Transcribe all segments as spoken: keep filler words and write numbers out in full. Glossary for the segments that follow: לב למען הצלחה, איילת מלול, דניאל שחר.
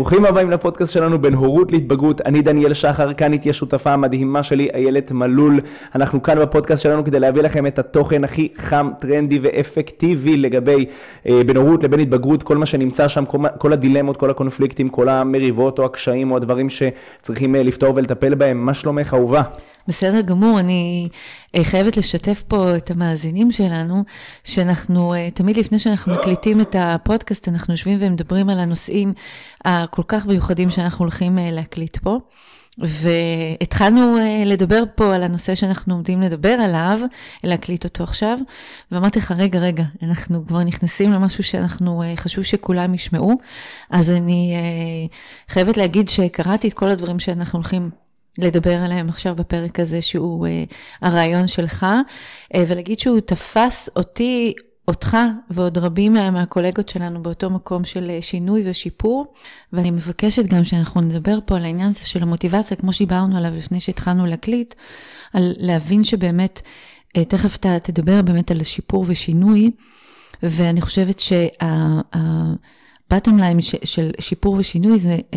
ברוכים הבאים לפודקאסט שלנו בין הורות להתבגרות. אני דניאל שחר, כאן איתי השותפה המדהימה שלי איילת מלול. אנחנו כאן בפודקאסט שלנו כדי להביא לכם את התוכן הכי חם, טרנדי ואפקטיבי לגבי אה, בין הורות לבין התבגרות, כל מה שנמצא שם, כל, כל הדילמות, כל הקונפליקטים, כל המריבות או הקשיים או הדברים שצריכים אה, לפתור ולטפל בהם. מה שלומך אהובה? בסדר גמור, אני חייבת לשתף פה את המאזינים שלנו, שאנחנו תמיד לפני שאנחנו מקליטים את הפודקאסט, אנחנו יושבים ומדברים על הנושאים הכל כך מיוחדים שאנחנו הולכים להקליט פה. והתחלנו לדבר פה על הנושא שאנחנו עומדים לדבר עליו, להקליט אותו עכשיו, ואמרתי לך, רגע, רגע, אנחנו כבר נכנסים למשהו שאנחנו חשוב שכולם ישמעו, אז אני חייבת להגיד שקראתי את כל הדברים שאנחנו הולכים לדבר עליהם עכשיו בפרק הזה, שהוא uh, הרעיון שלך, uh, ולהגיד שהוא תפס אותי, אותך ועוד רבים מה, מהקולגות שלנו באותו מקום של uh, שינוי ושיפור, ואני מבקשת גם שאנחנו נדבר פה על העניין הזה של המוטיבציה, כמו שדיברנו עליו לפני שהתחלנו להקליט, על להבין שבאמת, uh, תכף ת, תדבר באמת על שיפור ושינוי, ואני חושבת שה-bottom line ש, של שיפור ושינוי זה uh,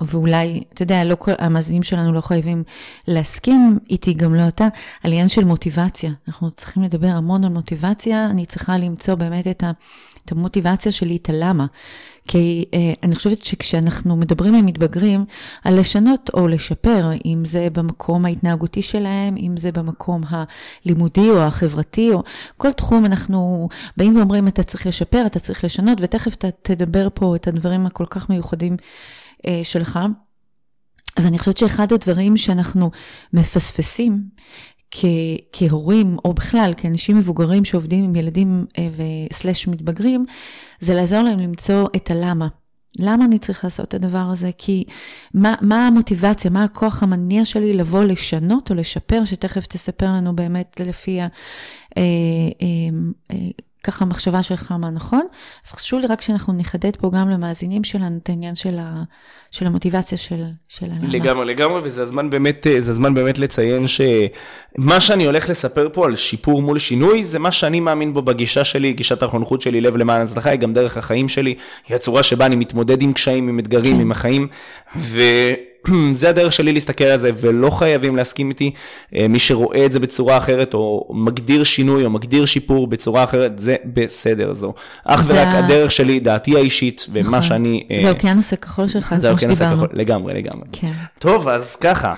ואולי, אתה יודע, לא כל, המאזינים שלנו לא חייבים להסכים איתי, גם לא אתה, על עניין של מוטיבציה. אנחנו צריכים לדבר המון על מוטיבציה, אני צריכה למצוא באמת את, ה, את המוטיבציה שלי, את הלמה. כי אה, אני חושבת שכשאנחנו מדברים עם מתבגרים, על לשנות או לשפר, אם זה במקום ההתנהגותי שלהם, אם זה במקום הלימודי או החברתי, או כל תחום אנחנו באים ואומרים, אתה צריך לשפר, אתה צריך לשנות, ותכף ת, תדבר פה את הדברים הכל כך מיוחדים, שלך. ואני חושבת שאחד הדברים שאנחנו מפספסים כהורים, או בכלל כאנשים מבוגרים שעובדים עם ילדים וסלש מתבגרים, זה לעזור להם למצוא את הלמה. למה אני צריך לעשות את הדבר הזה? כי מה, מה המוטיבציה, מה הכוח המניע שלי לבוא לשנות או לשפר, שתכף תספר לנו באמת לפי ה... ככה המחשבה שלך מה נכון, אז חשוב לי רק שאנחנו נחדד פה גם למאזינים שלנו את העניין של, ה, של המוטיבציה של, של הלמה. לגמרי, לגמרי, וזה הזמן באמת, זה הזמן באמת לציין שמה שאני הולך לספר פה על שיפור מול שינוי, זה מה שאני מאמין בו בגישה שלי, גישת החונכות שלי, לב למען הצלחה, היא גם דרך החיים שלי, היא הצורה שבה אני מתמודד עם קשיים, עם אתגרים, עם החיים, ו... זה הדרך שלי להסתכל על זה, ולא חייבים להסכים איתי. מי שרואה את זה בצורה אחרת, או מגדיר שינוי, או מגדיר שיפור בצורה אחרת, זה בסדר, זו. אך ורק הדרך שלי, דעתי האישית, ומה שאני... זה אוקיינוס הכחול שלך, זה אוקיינוס הכחול, לגמרי, לגמרי. טוב, אז ככה.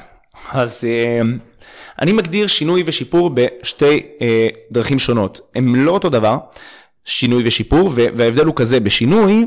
אז אני מגדיר שינוי ושיפור בשתי דרכים שונות. הם לא אותו דבר, שינוי ושיפור, וההבדל הוא כזה, בשינוי,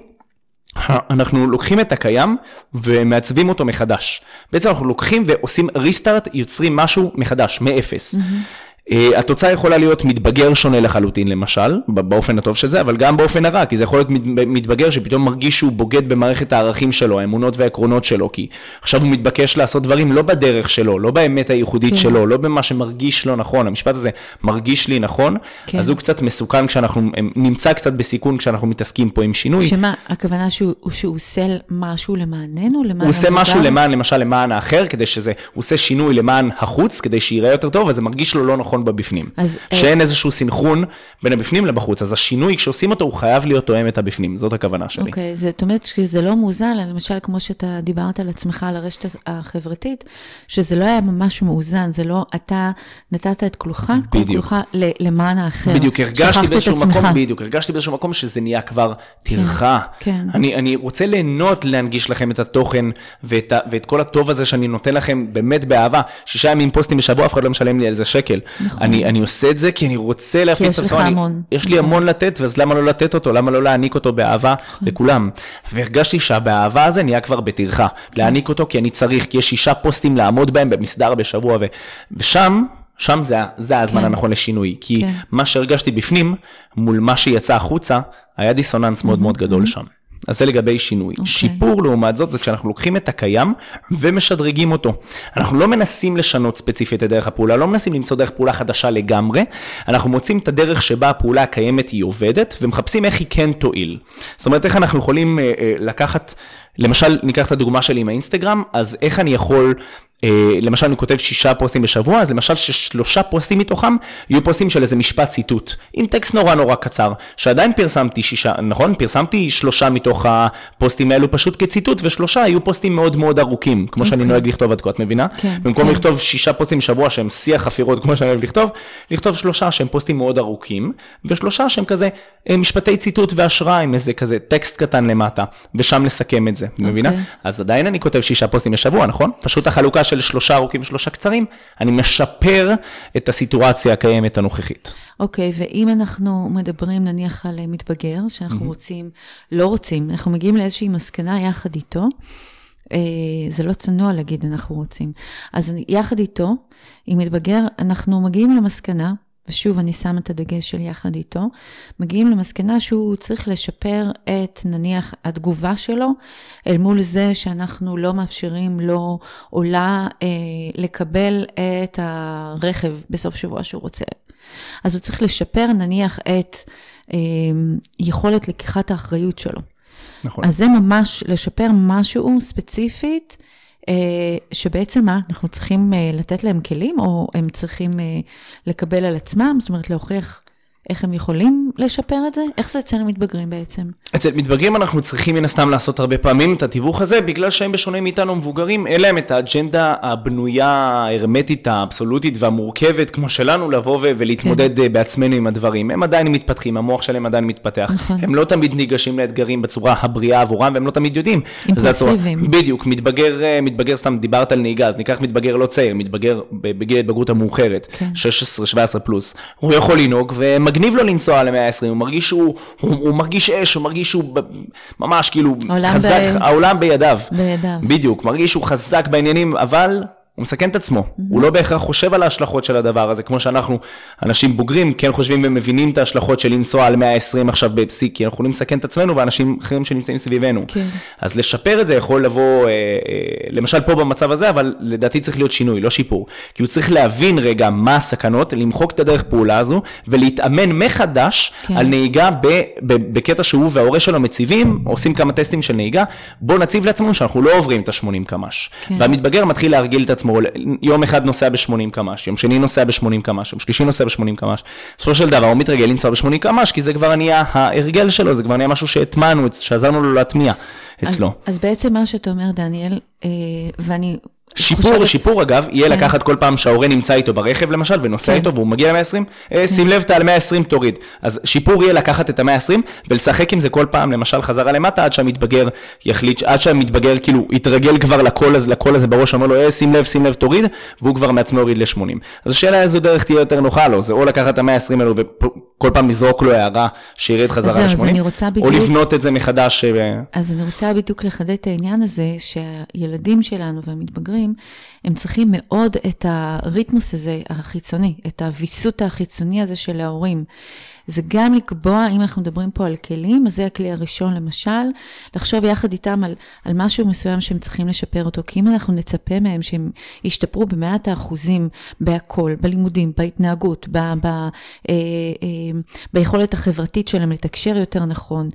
אנחנו לוקחים את הקיים ומעצבים אותו מחדש. בעצם אנחנו לוקחים ועושים ריסטארט, יוצרים משהו מחדש, מאפס. Mm-hmm. התוצאה יכולה להיות מתבגר שונה לחלוטין, למשל, באופן הטוב של זה, אבל גם באופן הרע, כי זה יכול להיות מתבגר שפתאום מרגיש שהוא בוגד במערכת הערכים שלו, האמונות והעקרונות שלו, כי עכשיו הוא מתבקש לעשות דברים לא בדרך שלו, לא באמת הייחודית כן. שלו, לא במה שמרגיש לו נכון. המשפט הזה מרגיש לי נכון, כן. אז הוא קצת מסוכן כשאנחנו, נמצא קצת בסיכון כשאנחנו מתעסקים פה עם שינוי. שמה, הכוונה שהוא, שהוא עושה משהו למעננו, למען הוא עושה משהו למען, למשל, למען האחר, כדי שזה, הוא עושה שינוי למען החוץ, כדי שיראה יותר טוב, אז זה מרגיש לו לא נכון. בבפנים. שאין איזשהו סינכרון בין הבפנים לבחוץ. אז השינוי, כשעושים אותו, הוא חייב להיות תואם את הבפנים. זאת הכוונה שלי. אוקיי, זאת אומרת שזה לא מאוזן, למשל, כמו שאתה דיברת על עצמך, על הרשת החברתית, שזה לא היה ממש מאוזן, זה לא, אתה נתת את כלוחה, כלוחה למען האחר. בדיוק, הרגשתי באיזשהו מקום, בדיוק, הרגשתי באיזשהו מקום שזה נהיה כבר תרחה. אני, אני רוצה ליהנות להנגיש לכם את התוכן ואת, ואת כל הטוב הזה שאני נותן לכם באמת באהבה. שישה ימים פוסטים בשבוע, אף אחד לא משלם לי על זה שקל. נכון. אני, אני עושה את זה כי אני רוצה להפיץ את עצמו, אני, יש לי המון לתת, ואז למה לא לתת אותו, למה לא להעניק אותו באהבה נכון. לכולם, והרגשתי שהבאהבה הזה נהיה כבר בתרחה, להעניק אותו כי אני צריך, כי יש שישה פוסטים לעמוד בהם במסדר בשבוע, ו... ושם, שם זה, זה הזמן כן. הנכון לשינוי, כי כן. מה שהרגשתי בפנים, מול מה שיצא החוצה, היה דיסוננס מאוד מאוד גדול שם. אז זה לגבי שינוי. Okay. שיפור לעומת זאת, זה כשאנחנו לוקחים את הקיים ומשדרגים אותו. אנחנו לא מנסים לשנות ספציפית את דרך הפעולה, לא מנסים למצוא דרך פעולה חדשה לגמרי, אנחנו מוצאים את הדרך שבה הפעולה הקיימת היא עובדת, ומחפשים איך היא כן תועיל. זאת אומרת, איך אנחנו יכולים אה, אה, לקחת למשל, ניקח את הדוגמה שלי עם האינסטגרם, אז איך אני יכול, למשל אני כותב שישה פוסטים בשבוע, אז למשל ששלושה פוסטים מתוכם, יהיו פוסטים של איזה משפט ציטוט, עם טקסט נורא נורא קצר, שעדיין פרסמתי שישה, נכון? פרסמתי שלושה מתוך הפוסטים האלו פשוט כציטוט, ושלושה היו פוסטים מאוד מאוד ארוכים, כמו שאני נוהג לכתוב עד כה, את מבינה? במקום לכתוב שישה פוסטים בשבוע שהם שיח חפירות, כמו שאני אוהב לכתוב, לכתוב שלושה שהם פוסטים מאוד ארוכים, ושלושה שהם כזה משפטי ציטוט והשראה, עם איזה כזה טקסט קטן למטה, ושם לסכם את זה, מבינה? אז עדיין אני כותב שישה פוסטים בשבוע, נכון? פשוט החלוקה של שלושה ארוכים ושלושה קצרים, אני משפר את הסיטואציה הקיימת הנוכחית. אוקיי, ואם אנחנו מדברים נניח על מתבגר, שאנחנו רוצים, לא רוצים, אנחנו מגיעים לאיזושהי מסקנה יחד איתו, זה לא צנוע להגיד אנחנו רוצים. אז יחד איתו, אם מתבגר, אנחנו מגיעים למסקנה, ושוב אני שם את הדגש של יחד איתו, מגיעים למסקנה שהוא צריך לשפר את נניח התגובה שלו, אל מול זה שאנחנו לא מאפשרים לו עולה אה, לקבל את הרכב בסוף שבוע שהוא רוצה. אז הוא צריך לשפר נניח את אה, יכולת לקיחת האחריות שלו. נכון. אז זה ממש לשפר משהו ספציפית, שבעצם מה, אנחנו צריכים לתת להם כלים, או הם צריכים לקבל על עצמם, זאת אומרת להוכיח איך הם יכולים לשפר את זה? איך זה אצל מתבגרים בעצם? אצל מתבגרים אנחנו צריכים מן הסתם לעשות הרבה פעמים את התיווך הזה, בגלל שהם בשונה מאיתנו מבוגרים, אין להם את האג'נדה הבנויה, ההרמטית, האבסולוטית והמורכבת, כמו שלנו, לבוא ולהתמודד כן. בעצמנו עם הדברים. הם עדיין מתפתחים, המוח שלהם עדיין מתפתח. נכון. הם לא תמיד ניגשים לאתגרים בצורה הבריאה עבורם, והם לא תמיד יודעים. אימפולסיביים. בדיוק, מתבגר, מתבגר סתם, דיברת על נהיגה, אז ניקח מתבגר לא צעיר, מתבגר בגיל ההתבגרות המאוחרת, כן. שש עשרה שבע עשרה פלוס. הוא יכול לנהוג והם מגניב לו לנסוע ל-מאה ועשרים, הוא מרגיש שהוא, הוא, הוא מרגיש אש, הוא מרגיש שהוא ממש כאילו חזק, ב... העולם בידיו. בידיו. בדיוק, מרגיש שהוא חזק בעניינים, אבל הוא מסכן את עצמו. Mm-hmm. הוא לא בהכרח חושב על ההשלכות של הדבר הזה, כמו שאנחנו, אנשים בוגרים, כן חושבים ומבינים את ההשלכות של לנסוע ל-מאה ועשרים עכשיו בפסיק, כי אנחנו יכולים לסכן את עצמנו ואנשים אחרים שנמצאים סביבנו. כן. אז לשפר את זה יכול לבוא, אה, אה, למשל פה במצב הזה, אבל לדעתי צריך להיות שינוי, לא שיפור. כי הוא צריך להבין רגע מה הסכנות, למחוק את הדרך פעולה הזו, ולהתאמן מחדש כן. על נהיגה ב, ב, בקטע שהוא וההורה שלו מציבים, עושים כמה טסטים של נהיגה, בוא נציב לעצמנו שאנחנו לא עוברים את ה-שמונים קמ"ש. כן. והמתבגר מתחיל להרגיל את עצמו. יום אחד נוסע ב-שמונים קמ"ש, יום שני נוסע ב-שמונים קמ"ש, יום שלישי נוסע ב-שמונים קמ"ש. בסופו של דבר, הוא מתרגל לנסוע ב-שמונים קמ"ש, כי זה כבר נהיה ההרגל שלו, זה כבר נהיה משהו שהטמענו, שעזרנו לו להטמיע אצלו. אז בעצם מה שאתה אומר, דניאל, ואני... שיפור, שיפור אגב, יהיה לקחת כל פעם שההורה נמצא איתו ברכב למשל, ונוסע איתו, והוא מגיע ל-מאה ועשרים, שים לב, אתה על מאה ועשרים תוריד. אז שיפור יהיה לקחת את ה-מאה ועשרים, ולשחק עם זה כל פעם, למשל חזרה למטה, עד שהמתבגר יחליט, עד שהמתבגר כאילו יתרגל כבר לקול הזה, לקול הזה בראש, אמר לו, שים לב, שים לב, תוריד, והוא כבר מעצמו הוריד ל-שמונים. אז השאלה איזו דרך תהיה יותר נוחה לו, זה או לקחת את ה-מאה ועשרים אלו, וכל פעם לזרוק לו הערה שירד חזרה ל-שמונים, או לבנות את זה מחדש. אז אני רוצה בדיוק לחדד את העניין הזה, שהילדים שלנו והמתבגרים הם צריכים מאוד את הריתמוס הזה החיצוני, את הוויסות החיצוני הזה של ההורים. זה גם לקבוע, אם אנחנו מדברים פה על כלים, אז זה הכלי הראשון למשל, לחשוב יחד איתם על, על משהו מסוים שהם צריכים לשפר אותו, כי אם אנחנו נצפה מהם שהם ישתפרו במאת האחוזים בהכל, בלימודים, בהתנהגות, ב, ב, אה, אה, ביכולת החברתית שלהם לתקשר יותר נכון,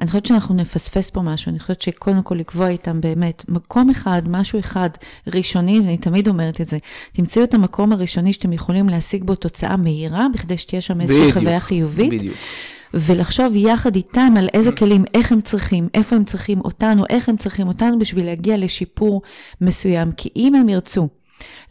אני חושבת שאנחנו נפספס פה משהו, אני חושבת שקודם כל לקבוע איתם באמת, מקום אחד, משהו אחד ראשוני, ואני תמיד אומרת את זה, תמצאו את המקום הראשוני שאתם יכולים להשיג בו תוצאה מהירה, בכדי שתהיה שם איזושהי חוויה חיובית. בדיוק. ולחשוב יחד איתם על איזה כלים, איך הם צריכים, איפה הם צריכים אותנו, איך הם צריכים אותנו, בשביל להגיע לשיפור מסוים. כי אם הם ירצו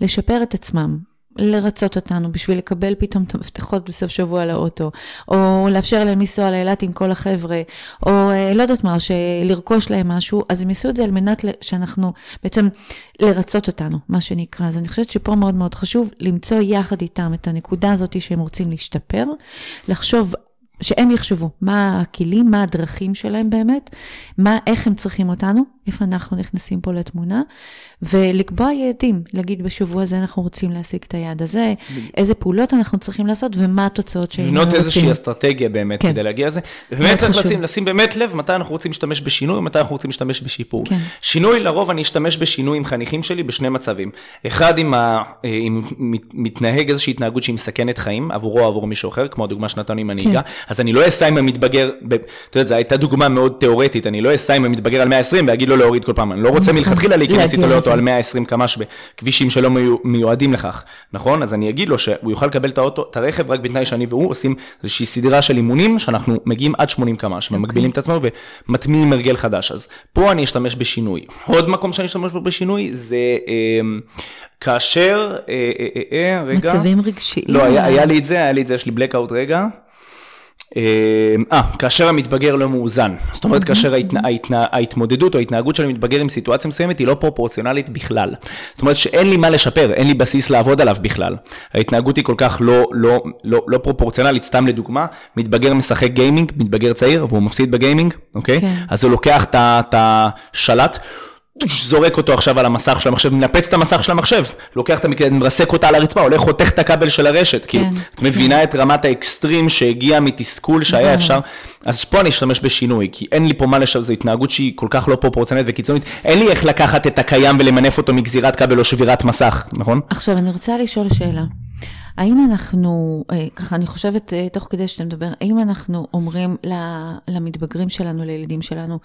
לשפר את עצמם, לרצות אותנו בשביל לקבל פתאום את המפתחות בסוף שבוע לאוטו, או לאפשר להם לנסוע לאילת עם כל החבר'ה, או לא יודעת מה, שלרכוש להם משהו, אז הם יעשו את זה על מנת שאנחנו בעצם לרצות אותנו, מה שנקרא. אז אני חושבת שפה מאוד מאוד חשוב למצוא יחד איתם את הנקודה הזאת שהם רוצים להשתפר, לחשוב שהם יחשבו מה הכלים, מה הדרכים שלהם באמת, מה, איך הם צריכים אותנו, איפה אנחנו נכנסים פה לתמונה, ולקבוע יעדים, להגיד בשבוע הזה אנחנו רוצים להשיג את היעד הזה, איזה פעולות אנחנו צריכים לעשות, ומה התוצאות שהם רוצים. לבנות איזושהי אסטרטגיה באמת כדי להגיע לזה. באמת צריך לשים באמת לב מתי אנחנו רוצים להשתמש בשינוי, מתי אנחנו רוצים להשתמש בשיפור. שינוי, לרוב אני אשתמש בשינוי עם חניכים שלי בשני מצבים. אחד, אם מתנהג איזושהי התנהגות שהיא מסכנת חיים, עבורו או עבור מישהו אחר, כמו הדוגמה שנתנו עם הנהיגה. אז אני לא אסיים המתבגר, אתה יודע, זו הייתה דוגמה מאוד תיאורטית, אני לא אסיים המתבגר על מאה ועשרים, להגיד לו לא להוריד כל פעם, אני לא רוצה מלכתחילה להיכנס איתו לאוטו על מאה ועשרים קמ"ש בכבישים שלא מיועדים לכך, נכון? אז אני אגיד לו שהוא יוכל לקבל את האוטו, את הרכב, רק בתנאי שאני והוא עושים איזושהי סדרה של אימונים, שאנחנו מגיעים עד שמונים קמ"ש, ומגבילים את עצמנו ומטמיעים הרגל חדש. אז פה אני אשתמש בשינוי. עוד מקום שאני אשתמש בו בשינוי, זה כאשר, רגע, מצבים רגשיים. לא, היה לי את זה, היה לי את זה, יש לי blackout רגע. אה, כאשר המתבגר לא מאוזן, זאת אומרת כאשר ההתמודדות או ההתנהגות של המתבגר עם סיטואציה מסוימת היא לא פרופורציונלית בכלל, זאת אומרת שאין לי מה לשפר, אין לי בסיס לעבוד עליו בכלל, ההתנהגות היא כל כך לא, לא, לא, לא פרופורציונלית. סתם לדוגמה, מתבגר משחק גיימינג, מתבגר צעיר והוא מפסיד בגיימינג, אוקיי? אז הוא לוקח את השלט, זורק אותו עכשיו על המסך של המחשב, מנפץ את המסך של המחשב, לוקח את המקלדת, מרסק אותה על הרצפה, הולך, חותך את הכבל של הרשת, כאילו, את מבינה את רמת האקסטרים שהגיעה מתסכול שהיה אפשר, אז פה אני אשתמש בשינוי, כי אין לי פה מה לשאול, זו התנהגות שהיא כל כך לא פרופורציונלית וקיצונית, אין לי איך לקחת את הקיים ולמנף אותו מגזירת כבל או שבירת מסך, נכון? עכשיו, אני רוצה לשאול שאלה, האם אנחנו, ככה אני חושבת תוך כדי שאתם מדבר, האם אנחנו אומרים למתבגרים שלנו, לילדים שלנו,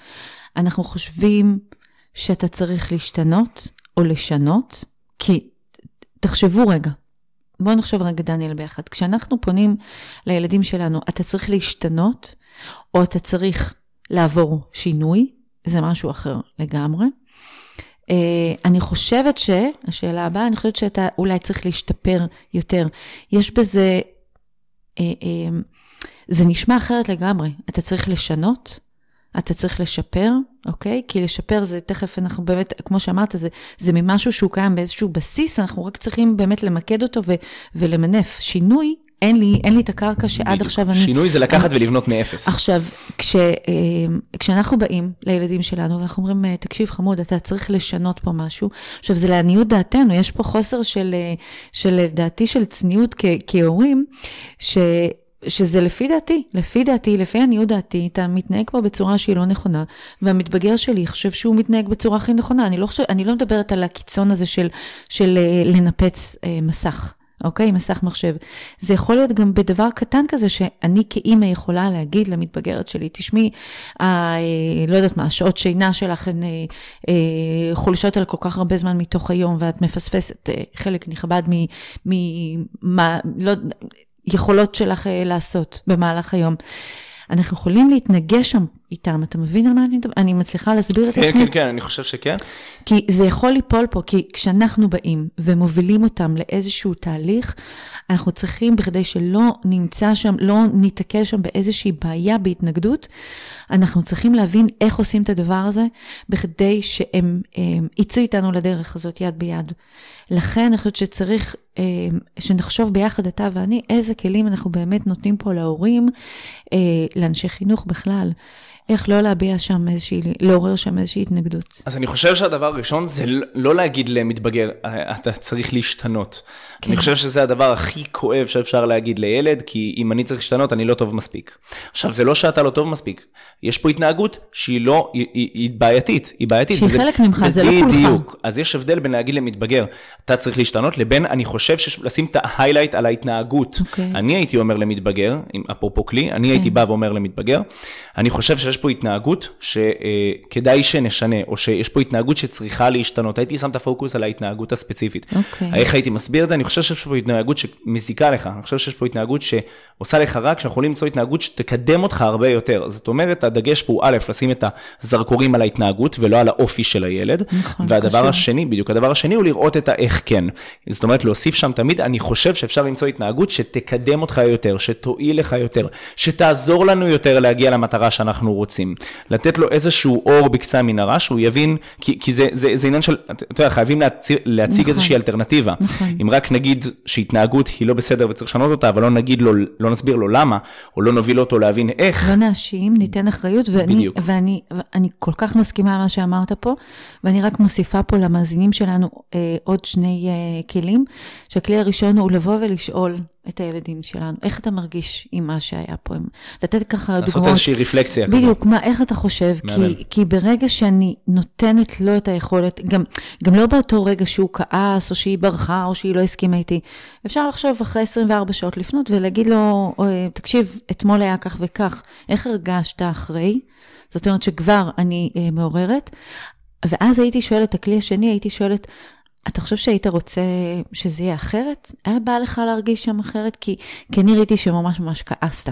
אנחנו חושבים שאתה צריך להשתנות או לשנות, כי תחשבו רגע, בואו נחשוב רגע דניאל ביחד, כשאנחנו פונים לילדים שלנו, אתה צריך להשתנות או אתה צריך לעבור שינוי, זה משהו אחר לגמרי. אני חושבת ש, השאלה הבאה, אני חושבת שאתה אולי צריך להשתפר יותר, יש בזה, זה נשמע אחרת לגמרי, אתה צריך לשנות, אתה צריך לשפר, אוקיי? כי לשפר זה תכף, אנחנו באמת, כמו שאמרת, זה, זה ממשהו שהוא קיים באיזשהו בסיס, אנחנו רק צריכים באמת למקד אותו ו, ולמנף. שינוי, אין לי, אין לי את הקרקע שעד עכשיו אני... שינוי זה לקחת ולבנות מאפס. עכשיו, כש, כשאנחנו באים לילדים שלנו, ואנחנו אומרים, תקשיב חמוד, אתה צריך לשנות פה משהו. עכשיו, זה לעניות דעתנו, יש פה חוסר של, של דעתי, של צניעות כ, כהורים, ש... שזה לפי דעתי, לפי דעתי, לפי עניות דעתי, אתה מתנהג כבר בצורה שהיא לא נכונה, והמתבגר שלי חושב שהוא מתנהג בצורה הכי נכונה. אני לא, חושב, אני לא מדברת על הקיצון הזה של, של לנפץ מסך, אוקיי? מסך מחשב. זה יכול להיות גם בדבר קטן כזה שאני כאימא יכולה להגיד למתבגרת שלי, תשמעי, אה, לא יודעת מה, שעות שינה שלך הן אה, אה, חולשות על כל כך הרבה זמן מתוך היום, ואת מפספסת אה, חלק נכבד מ... מ מה, לא, יכולות שלך לעשות במהלך היום. אנחנו יכולים להתנגש שם איתם, אתה מבין על מה אני מדבר? אני מצליחה להסביר את עצמי. כן, כן, כן, אני חושב שכן. כי זה יכול ליפול פה, כי כשאנחנו באים ומובילים אותם לאיזשהו תהליך, אנחנו צריכים, בכדי שלא נמצא שם, לא ניתקל שם באיזושהי בעיה בהתנגדות, אנחנו צריכים להבין איך עושים את הדבר הזה, בכדי שהם יצאו איתנו לדרך הזאת יד ביד. לכן אני חושבת שצריך, שנחשוב ביחד אתה ואני, איזה כלים אנחנו באמת נותנים פה להורים, לאנשי חינוך בכלל, איך לא להביע שם איזושהי, לעורר שם איזושהי התנגדות. אז אני חושב שהדבר הראשון זה לא להגיד למתבגר, אתה צריך להשתנות. אני חושב שזה הדבר הכי כואב שאפשר להגיד לילד, כי אם אני צריך להשתנות, אני לא טוב מספיק. עכשיו, זה לא שאתה לא טוב מספיק. יש פה התנהגות שהיא לא, היא בעייתית, היא בעייתית. שהיא חלק ממך, זה לא כולך. בדיוק. אז יש הבדל בין להגיד למתבגר, אתה צריך להשתנות, לבין אני חושב שלשים את ההיילייט על ההתנהגות. אני הייתי אומר למתבגר, אפרופו כלי, אני הייתי בא ואומר למתבגר, אני חושב שיש פה התנהגות שכדאי שנשנה, או שיש פה התנהגות שצריכה להשתנות. הייתי שם את הפוקוס על ההתנהגות הספציפית. איך הייתי מסביר את זה? אני חושב שיש פה התנהגות שמזיקה לך. אני חושב שיש פה התנהגות שעושה לך רק, שאנחנו יכולים למצוא התנהגות שתקדם אותך הרבה יותר. זאת אומרת, הדגש פה הוא א', לשים את הזרקורים על ההתנהגות ולא על האופי של הילד. והדבר השני, בדיוק, הדבר השני הוא לראות את האיך כן. זאת אומרת, להוסיף שם תמיד, אני חושב שאפשר למצוא התנהגות שתקדם אותך יותר, שתועיל לך יותר, שתעזור לנו יותר להגיע למטרה שאנחנו רוצים. לתת לו איזשהו אור בקצה המנהרה, שהוא יבין, כי, כי זה, זה, זה עניין של, אתה יודע, חייבים להציג, להציג נכון, איזושהי אלטרנטיבה. נכון. אם רק נגיד שהתנהגות היא לא בסדר וצריך לשנות אותה, אבל לא נגיד לו, לא נסביר לו למה, או לא נוביל אותו להבין איך. לא נאשים, ניתן אחריות, ואני, ואני, ואני כל כך מסכימה על מה שאמרת פה, ואני רק מוסיפה פה למאזינים שלנו אה, עוד שני אה, כלים, שהכלי הראשון הוא לבוא ולשאול, את הילדים שלנו, איך אתה מרגיש עם מה שהיה פה, לתת ככה דוגמאות. לעשות איזושהי רפלקציה. בדיוק, מה, איך אתה חושב, כי, כי ברגע שאני נותנת לו את היכולת, גם, גם לא באותו רגע שהוא כעס, או שהיא ברחה, או שהיא לא הסכימה איתי, אפשר לחשוב אחרי עשרים וארבע שעות לפנות, ולהגיד לו, תקשיב, אתמול היה כך וכך, איך הרגשת אחרי? זאת אומרת שכבר אני מעוררת, ואז הייתי שואלת את הכלי השני, הייתי שואלת, אתה חושב שהיית רוצה שזה יהיה אחרת? היה בא לך להרגיש שם אחרת? כי, כי אני ראיתי שממש ממש כעסת.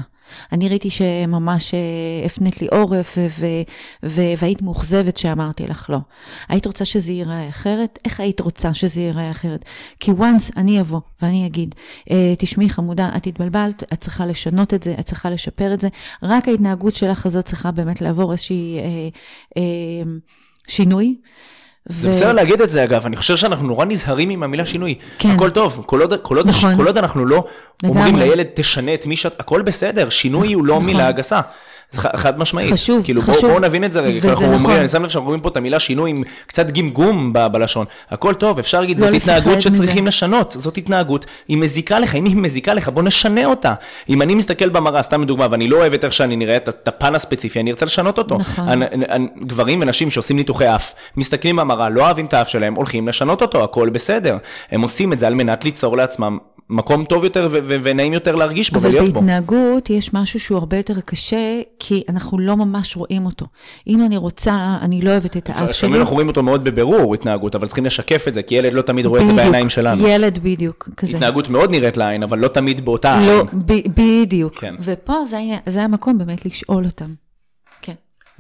אני ראיתי שממש הפנית לי עורף, ו, ו, והיית מאוכזבת שאמרתי לך לא. היית רוצה שזה ייראה אחרת? איך היית רוצה שזה ייראה אחרת? כי once אני אבוא ואני אגיד, תשמעי חמודה, את התבלבלת, את צריכה לשנות את זה, את צריכה לשפר את זה. רק ההתנהגות שלך הזאת צריכה באמת לעבור איזושהי אה, אה, שינוי. זה בסדר להגיד את זה אגב, אני חושב שאנחנו נורא נזהרים עם המילה שינוי, הכל טוב, כל עוד אנחנו לא אומרים לילד תשנה את מי שאת, הכל בסדר, שינוי הוא לא מילה הגסה, חד משמעית, כאילו בואו נבין את זה רגע, אני שם לב שאנחנו רואים פה את המילה שינוי עם קצת גמגום בלשון, הכל טוב, אפשר להגיד, זאת התנהגות שצריכים לשנות, זאת התנהגות, היא מזיקה לך, אם היא מזיקה לך, בוא נשנה אותה, אם אני מסתכל במראה, סתם דוגמה, ואני לא אוהבת איך שאני נראה את הפן הספציפי, אני ארצה לשנות אותו, גברים ונשים שעושים ניתוחי אף, מסתכלים במראה, לא אוהבים את האף שלהם, הולכים לשנות אותו, הכל בסדר, הם עושים את זה על מנת ליצור לעצמם מקום טוב יותר ו- ו- ונעים יותר להרגיש בו ולהיות בו. אבל בהתנהגות יש משהו שהוא הרבה יותר קשה, כי אנחנו לא ממש רואים אותו. אם אני רוצה, אני לא אוהבת את האף שלי. אנחנו רואים אותו מאוד בבירור, התנהגות, אבל צריכים לשקף את זה, כי ילד לא תמיד רואה את זה בעיניים שלנו. ילד בדיוק. התנהגות מאוד נראית לעין, אבל לא תמיד באותה עין. בדיוק. ופה זה המקום באמת לשאול אותם.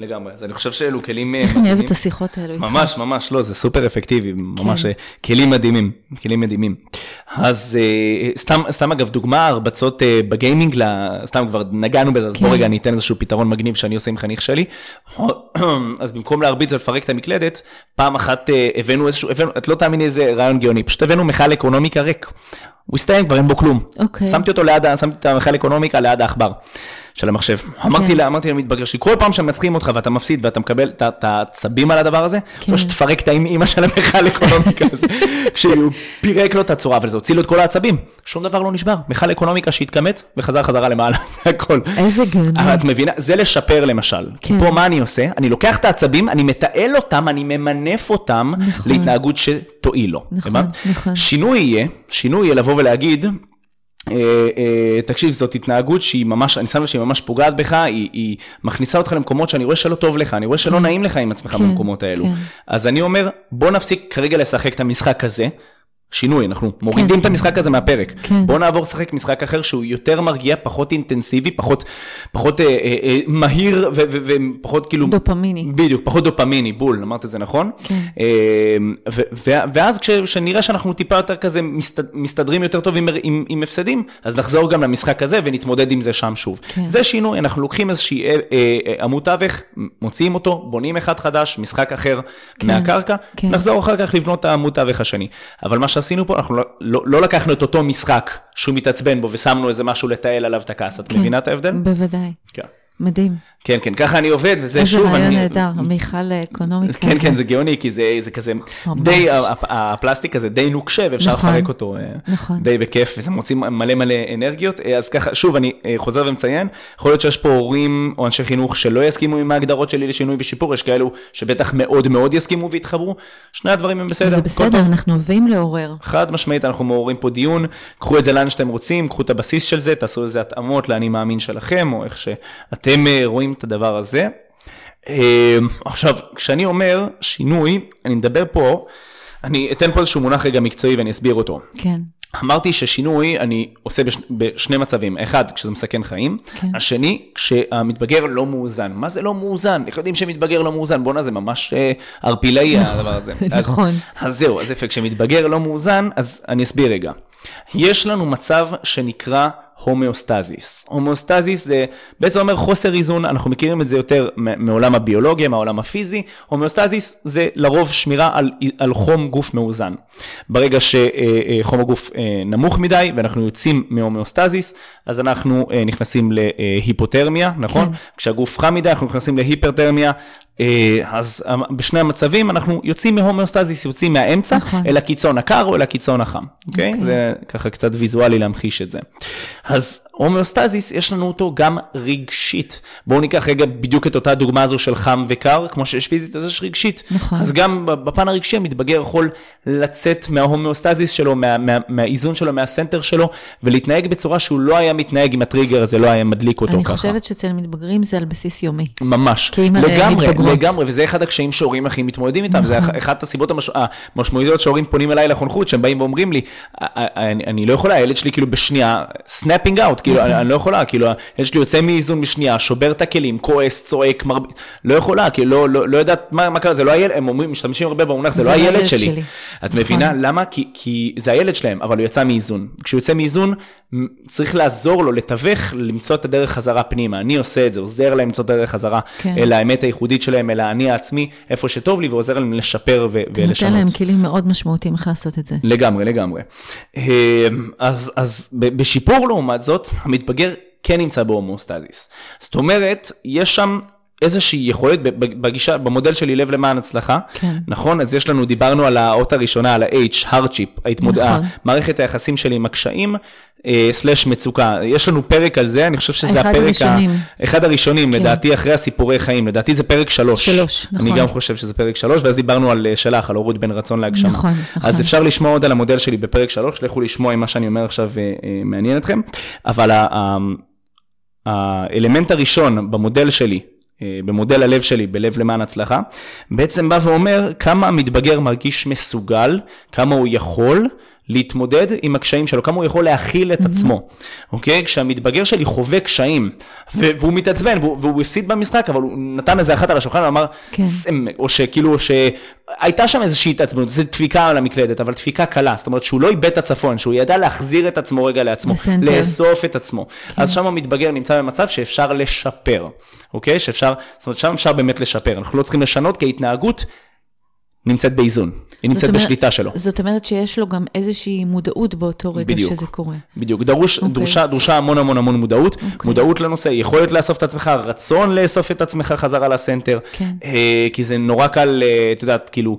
לגמרי, אז אני חושב שאלו כלים... איך אני אוהבת את השיחות האלו? ממש, ממש, לא, זה סופר אפקטיבי, ממש כלים מדהימים, כלים מדהימים. אז סתם אגב, דוגמה, הרבצות בגיימינג, סתם כבר נגענו בזה, אז בוא רגע, אני אתן איזשהו פתרון מגניב שאני עושה עם חניך שלי, אז במקום להרביץ ולפרק את המקלדת, פעם אחת הבאנו איזשהו, את לא תאמיני איזה רעיון גאוני, פשוט הבאנו מחל אקונומיקה ריק, הוא הסתיים כבר, אין בו כלום. שמתי אותו ליד, שמתי את המחל אקונומיקה ליד האחבר של המחשב. אמרתי לה, אמרתי לה מתבגר שלי, כל פעם שמנצחים אותך ואתה מפסיד ואתה מקבל את הצבים על הדבר הזה, זו שתפרק את האמא של המחל אקונומיקה הזה, כשהוא פירק לו את הצורה, אבל זה הוציא לו את כל העצבים. שום דבר לא נשבר. מחל אקונומיקה שהתקמת וחזר חזרה למעלה, זה הכל. איזה גאוני. את מבינה? זה לשפר למשל. כי פה מה אני עושה? אני לוקח את העצבים, אני מתעל אותם, אני ממנף אותם להתנהגות שתועיל לו. שינוי יהיה, שינוי יהיה לבוא ולהגיד, תקשיב, זאת התנהגות שהיא ממש, אני שם לב שהיא ממש פוגעת בך, היא מכניסה אותך למקומות שאני רואה שלא טוב לך, אני רואה שלא נעים לך עם עצמך במקומות האלו. אז אני אומר, בוא נפסיק כרגע לשחק את המשחק הזה, שינוי, אנחנו מורידים את המשחק הזה מהפרק. בוא נעבור לשחק משחק אחר שהוא יותר מרגיע, פחות אינטנסיבי, פחות מהיר ופחות כאילו... דופמיני. בדיוק, פחות דופמיני, בול, אמרת את זה נכון. ואז כשנראה שאנחנו טיפה יותר כזה מסתדרים יותר טוב עם הפסדים, אז נחזור גם למשחק הזה ונתמודד עם זה שם שוב. זה שינוי, אנחנו לוקחים איזושהי עמוד תווך, מוציאים אותו, בונים אחד חדש, משחק אחר מהקרקע, נחזור אחר כך לבנות את העמוד תווך השני. אבל מה שעשינו פה, אנחנו לא, לא, לא לקחנו את אותו משחק שהוא מתעצבן בו, ושמנו איזה משהו לתעל עליו את הכעס. את כן, מבינה את ההבדל? בוודאי. כן. מדהים. כן, כן, ככה אני עובד, וזה שוב... איזה רעיון נהדר, מיכל אקונומית. כן, כן, זה גאוני, כי זה כזה די, הפלסטיק הזה די נוקשה, ואפשר לפרק אותו די בכיף, וזה מוציא מלא מלא אנרגיות. אז ככה, שוב, אני חוזר ומציין, יכול להיות שיש פה הורים או אנשי חינוך שלא יסכימו עם ההגדרות שלי לשינוי ושיפור, יש כאלו שבטח מאוד מאוד יסכימו והתחברו. שני הדברים הם בסדר. זה בסדר, אנחנו אוהבים לעורר. חד משמעית, אנחנו מעוררים פה דיון, קחו את זה לאן שאתם רוצים, קחו את הבסיס של זה, תעשו איזה התאמות לאני מאמין שלכם, או איך ש... אתם רואים את הדבר הזה. עכשיו, כשאני אומר שינוי, אני מדבר פה, אני אתן פה איזשהו מונח רגע מקצועי ואני אסביר אותו. כן. אמרתי ששינוי אני עושה בש... בשני מצבים. אחד, כשזה מסכן חיים. כן. השני, כשהמתבגר לא מאוזן. מה זה לא מאוזן? איך יודעים שמתבגר לא מאוזן? בונה, זה ממש ארפילאי הדבר הזה. נכון. אז, אז זהו, אז אפק, כשמתבגר לא מאוזן, אז אני אסביר רגע. יש לנו מצב שנקרא הומאוסטזיס. הומאוסטזיס זה בעצם אומר חוסר איזון, אנחנו מכירים את זה יותר מעולם הביולוגיה, מהעולם הפיזי. הומאוסטזיס זה לרוב שמירה על, על חום גוף מאוזן. ברגע שחום הגוף נמוך מדי ואנחנו יוצאים מהומאוסטזיס, אז אנחנו נכנסים להיפותרמיה, נכון? כן. כשהגוף חם מדי אנחנו נכנסים להיפרתרמיה, אז בשני המצבים אנחנו יוצאים מהומאוסטזיס, יוצאים מהאמצע, נכון. אל הקיצון הקר או אל הקיצון החם. אוקיי? Okay? Okay. זה ככה קצת ויזואלי להמחיש את זה. אז הומאוסטזיס יש לנו אותו גם רגשית. בואו ניקח רגע בדיוק את אותה דוגמה הזו של חם וקר, כמו שיש פיזית, אז יש רגשית. נכון. אז גם בפן הרגשי המתבגר יכול לצאת מההומאוסטזיס שלו, מה, מה, מהאיזון שלו, מהסנטר שלו, ולהתנהג בצורה שהוא לא היה מתנהג עם הטריגר הזה, לא היה מדליק אותו אני ככה. אני חושבת שאצל מתבגרים זה על בסיס יומי. ממש. לגמרי, מתבגרות. לגמרי, וזה אחד הקשיים שהורים הכי מתמודדים איתם, נכון. זה אחת הסיבות המש... המשמעותיות שהורים פונים אליי לחונכות, שהם באים ואומרים לי, אני, אני לא יכולה, הילד שלי כאילו בשנייה, snapping out, כאילו, אני לא יכולה, כאילו, יש לי יוצא מאיזון משנייה, שובר את הכלים, כועס, צועק, מרב... לא יכולה, כאילו, לא, לא, לא יודעת מה, מה קרה, זה לא הילד, הם אומרים, משתמשים הרבה במונח, זה לא הילד שלי. את מבינה? למה? כי, כי זה הילד שלהם, אבל הוא יוצא מאיזון. כשהוא יוצא מאיזון, צריך לעזור לו, לתווך, למצוא את הדרך חזרה פנימה. אני עושה את זה, עוזר להם למצוא דרך חזרה, אל האמת הייחודית שלהם, אל האני העצמי, איפה שטוב לי, ועוזר להם לשפר ו- ולשנות. נותן להם כלים מאוד משמעותיים איך לעשות את זה. לגמרי, לגמרי. אז, אז בשיפור לעומת זאת, המתבגר כן נמצא בהומאוסטזיס. זאת אומרת, יש שם איזושהי יכולת בגישה, במודל שלי לב למען הצלחה, כן. נכון? אז יש לנו, דיברנו על האות הראשונה, על ה-H, hardship, ההתמודעה, נכון. מערכת היחסים שלי עם הקשיים, סלש מצוקה. יש לנו פרק על זה, אני חושב שזה הפרק הראשונים. ה... אחד הראשונים, כן. לדעתי, אחרי הסיפורי חיים, לדעתי זה פרק שלוש. שלוש, נכון. אני גם חושב שזה פרק שלוש, ואז דיברנו על שלך, על הורות בין רצון להגשמה. נכון, נכון. אז אפשר לשמוע עוד על המודל שלי בפרק שלוש, לכו לשמוע עם מה שאני אומר עכשיו, מעניין אתכם. אבל האלמנט הראשון במודל שלי, במודל הלב שלי, בלב למען הצלחה, בעצם בא ואומר כמה המתבגר מרגיש מסוגל, כמה הוא יכול להתמודד עם הקשיים שלו, כמה הוא יכול להכיל את עצמו. אוקיי? כשהמתבגר שלי חווה קשיים, והוא מתעצבן, והוא הפסיד במשחק, אבל הוא נתן איזה אחת על השולחן ואמר, או שכאילו, הייתה שם איזושהי התעצבנות, זו דפיקה על המקלדת, אבל דפיקה קלה, זאת אומרת שהוא לא איבד את הצפון, שהוא ידע להחזיר את עצמו רגע לעצמו, לאסוף את עצמו. אז שם המתבגר נמצא במצב שאפשר לשפר. אוקיי? שאפשר, זאת אומרת, שם אפשר באמת לשפר. אנחנו לא צריכים לשנות, כי ההתנהגות נמצאת באיזון, היא נמצאת אומרת, בשליטה שלו. זאת אומרת שיש לו גם איזושהי מודעות באותו רגע בדיוק, שזה קורה. בדיוק, דרוש, okay. דרושה, דרושה המון המון המון מודעות, okay. מודעות לנושא, יכולת לאסוף את עצמך, רצון לאסוף את עצמך חזרה לסנטר, okay. אה, כי זה נורא קל, את יודעת, כאילו,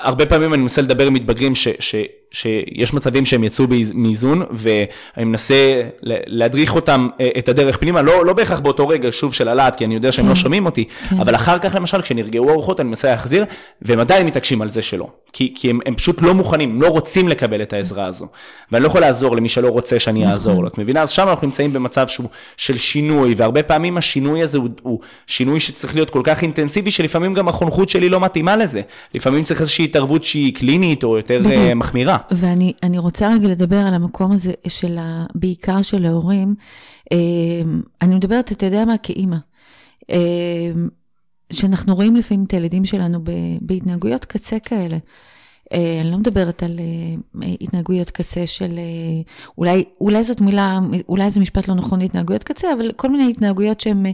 הרבה פעמים אני מנסה לדבר עם מתבגרים ש... ש שיש מצבים שהם יצאו מאיזון, ואני מנסה להדריך אותם את הדרך פנימה, לא, לא בהכרח באותו רגע שוב של הלעת, כי אני יודע שהם לא שומעים אותי, אבל אחר כך למשל, כשנרגעו ארוחות, אני מנסה להחזיר, והם עדיין מתעקשים על זה שלא, כי, כי הם, הם פשוט לא מוכנים, הם לא רוצים לקבל את העזרה הזו, ואני לא יכול לעזור למי שלא רוצה שאני אעזור לו, את מבינה? אז שם אנחנו נמצאים במצב שהוא, של שינוי, והרבה פעמים השינוי הזה הוא, הוא שינוי שצריך להיות כל כך אינטנסיבי, שלפעמים גם החונכות שלי לא מתאימה לזה. לפעמים צריך איזושהי התערבות שהיא קלינית או יותר מחמירה. ואני אני רוצה רגע לדבר על המקום הזה של ה, בעיקר של ההורים. אני מדברת, אתה יודע מה, כאימא. שאנחנו רואים לפעמים את הילדים שלנו בהתנהגויות קצה כאלה. אני לא מדברת על התנהגויות קצה של, אולי, אולי זאת מילה, אולי זה משפט לא נכון להתנהגויות קצה, אבל כל מיני התנהגויות שהן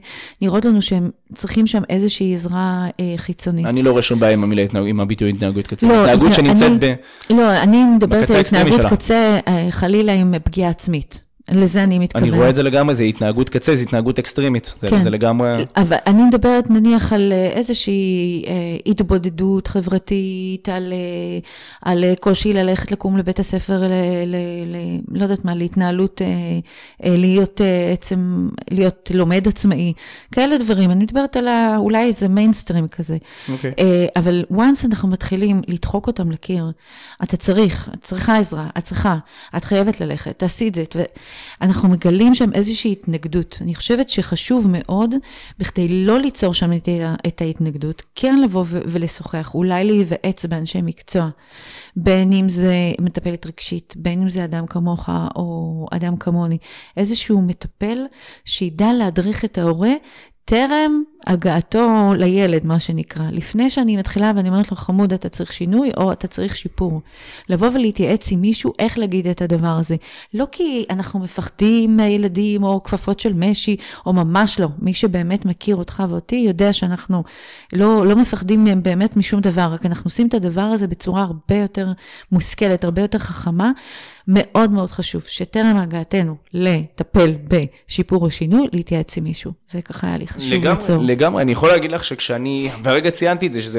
נראות לנו שהן צריכים שם איזושהי עזרה חיצונית. אני לא רשום בה עם המילה, עם הביטוי התנהגות קצה. לא, התנהגות שנמצאת ב... לא, אני מדברת על התנהגות קצה חלילה עם פגיעה עצמית. לזה אני מתכוונת. אני רואה את זה לגמרי, זה התנהגות קצה, זה התנהגות אקסטרימית. זה, כן. זה לגמרי... אבל אני מדברת נניח על איזושהי התבודדות חברתית, על, על קושי ללכת לקום לבית הספר, ל, ל, ל, לא יודעת מה, להתנהלות, להיות עצם, להיות לומד עצמאי. כאלה דברים. אני מדברת על ה, אולי איזה מיינסטרים כזה. Okay. אבל once אנחנו מתחילים לדחוק אותם לקיר, אתה צריך, את צריכה עזרה, את צריכה, את חייבת ללכת, תעשי את זה, ו... אנחנו מגלים שם איזושהי התנגדות. אני חושבת שחשוב מאוד, בכדי לא ליצור שם את ההתנגדות, כן לבוא ולשוחח, אולי להיוועץ באנשי מקצוע, בין אם זה מטפלת רגשית, בין אם זה אדם כמוך או אדם כמוני, איזשהו מטפל שידע להדריך את ההורה, טרם הגעתו לילד, מה שנקרא. לפני שאני מתחילה ואני אומרת לו, חמוד, אתה צריך שינוי או אתה צריך שיפור. לבוא ולהתייעץ עם מישהו, איך להגיד את הדבר הזה. לא כי אנחנו מפחדים מהילדים או כפפות של משי, או ממש לא. מי שבאמת מכיר אותך ואותי יודע שאנחנו לא, לא מפחדים מהם באמת משום דבר, רק אנחנו עושים את הדבר הזה בצורה הרבה יותר מושכלת, הרבה יותר חכמה. מאוד מאוד חשוב שטרם הגעתנו לטפל בשיפור או שינוי, להתייעץ עם מישהו. זה ככה היה לי חשוב ליצור. לגמרי, אני יכול להגיד לך שכשאני, והרגע ציינתי את זה, שזה,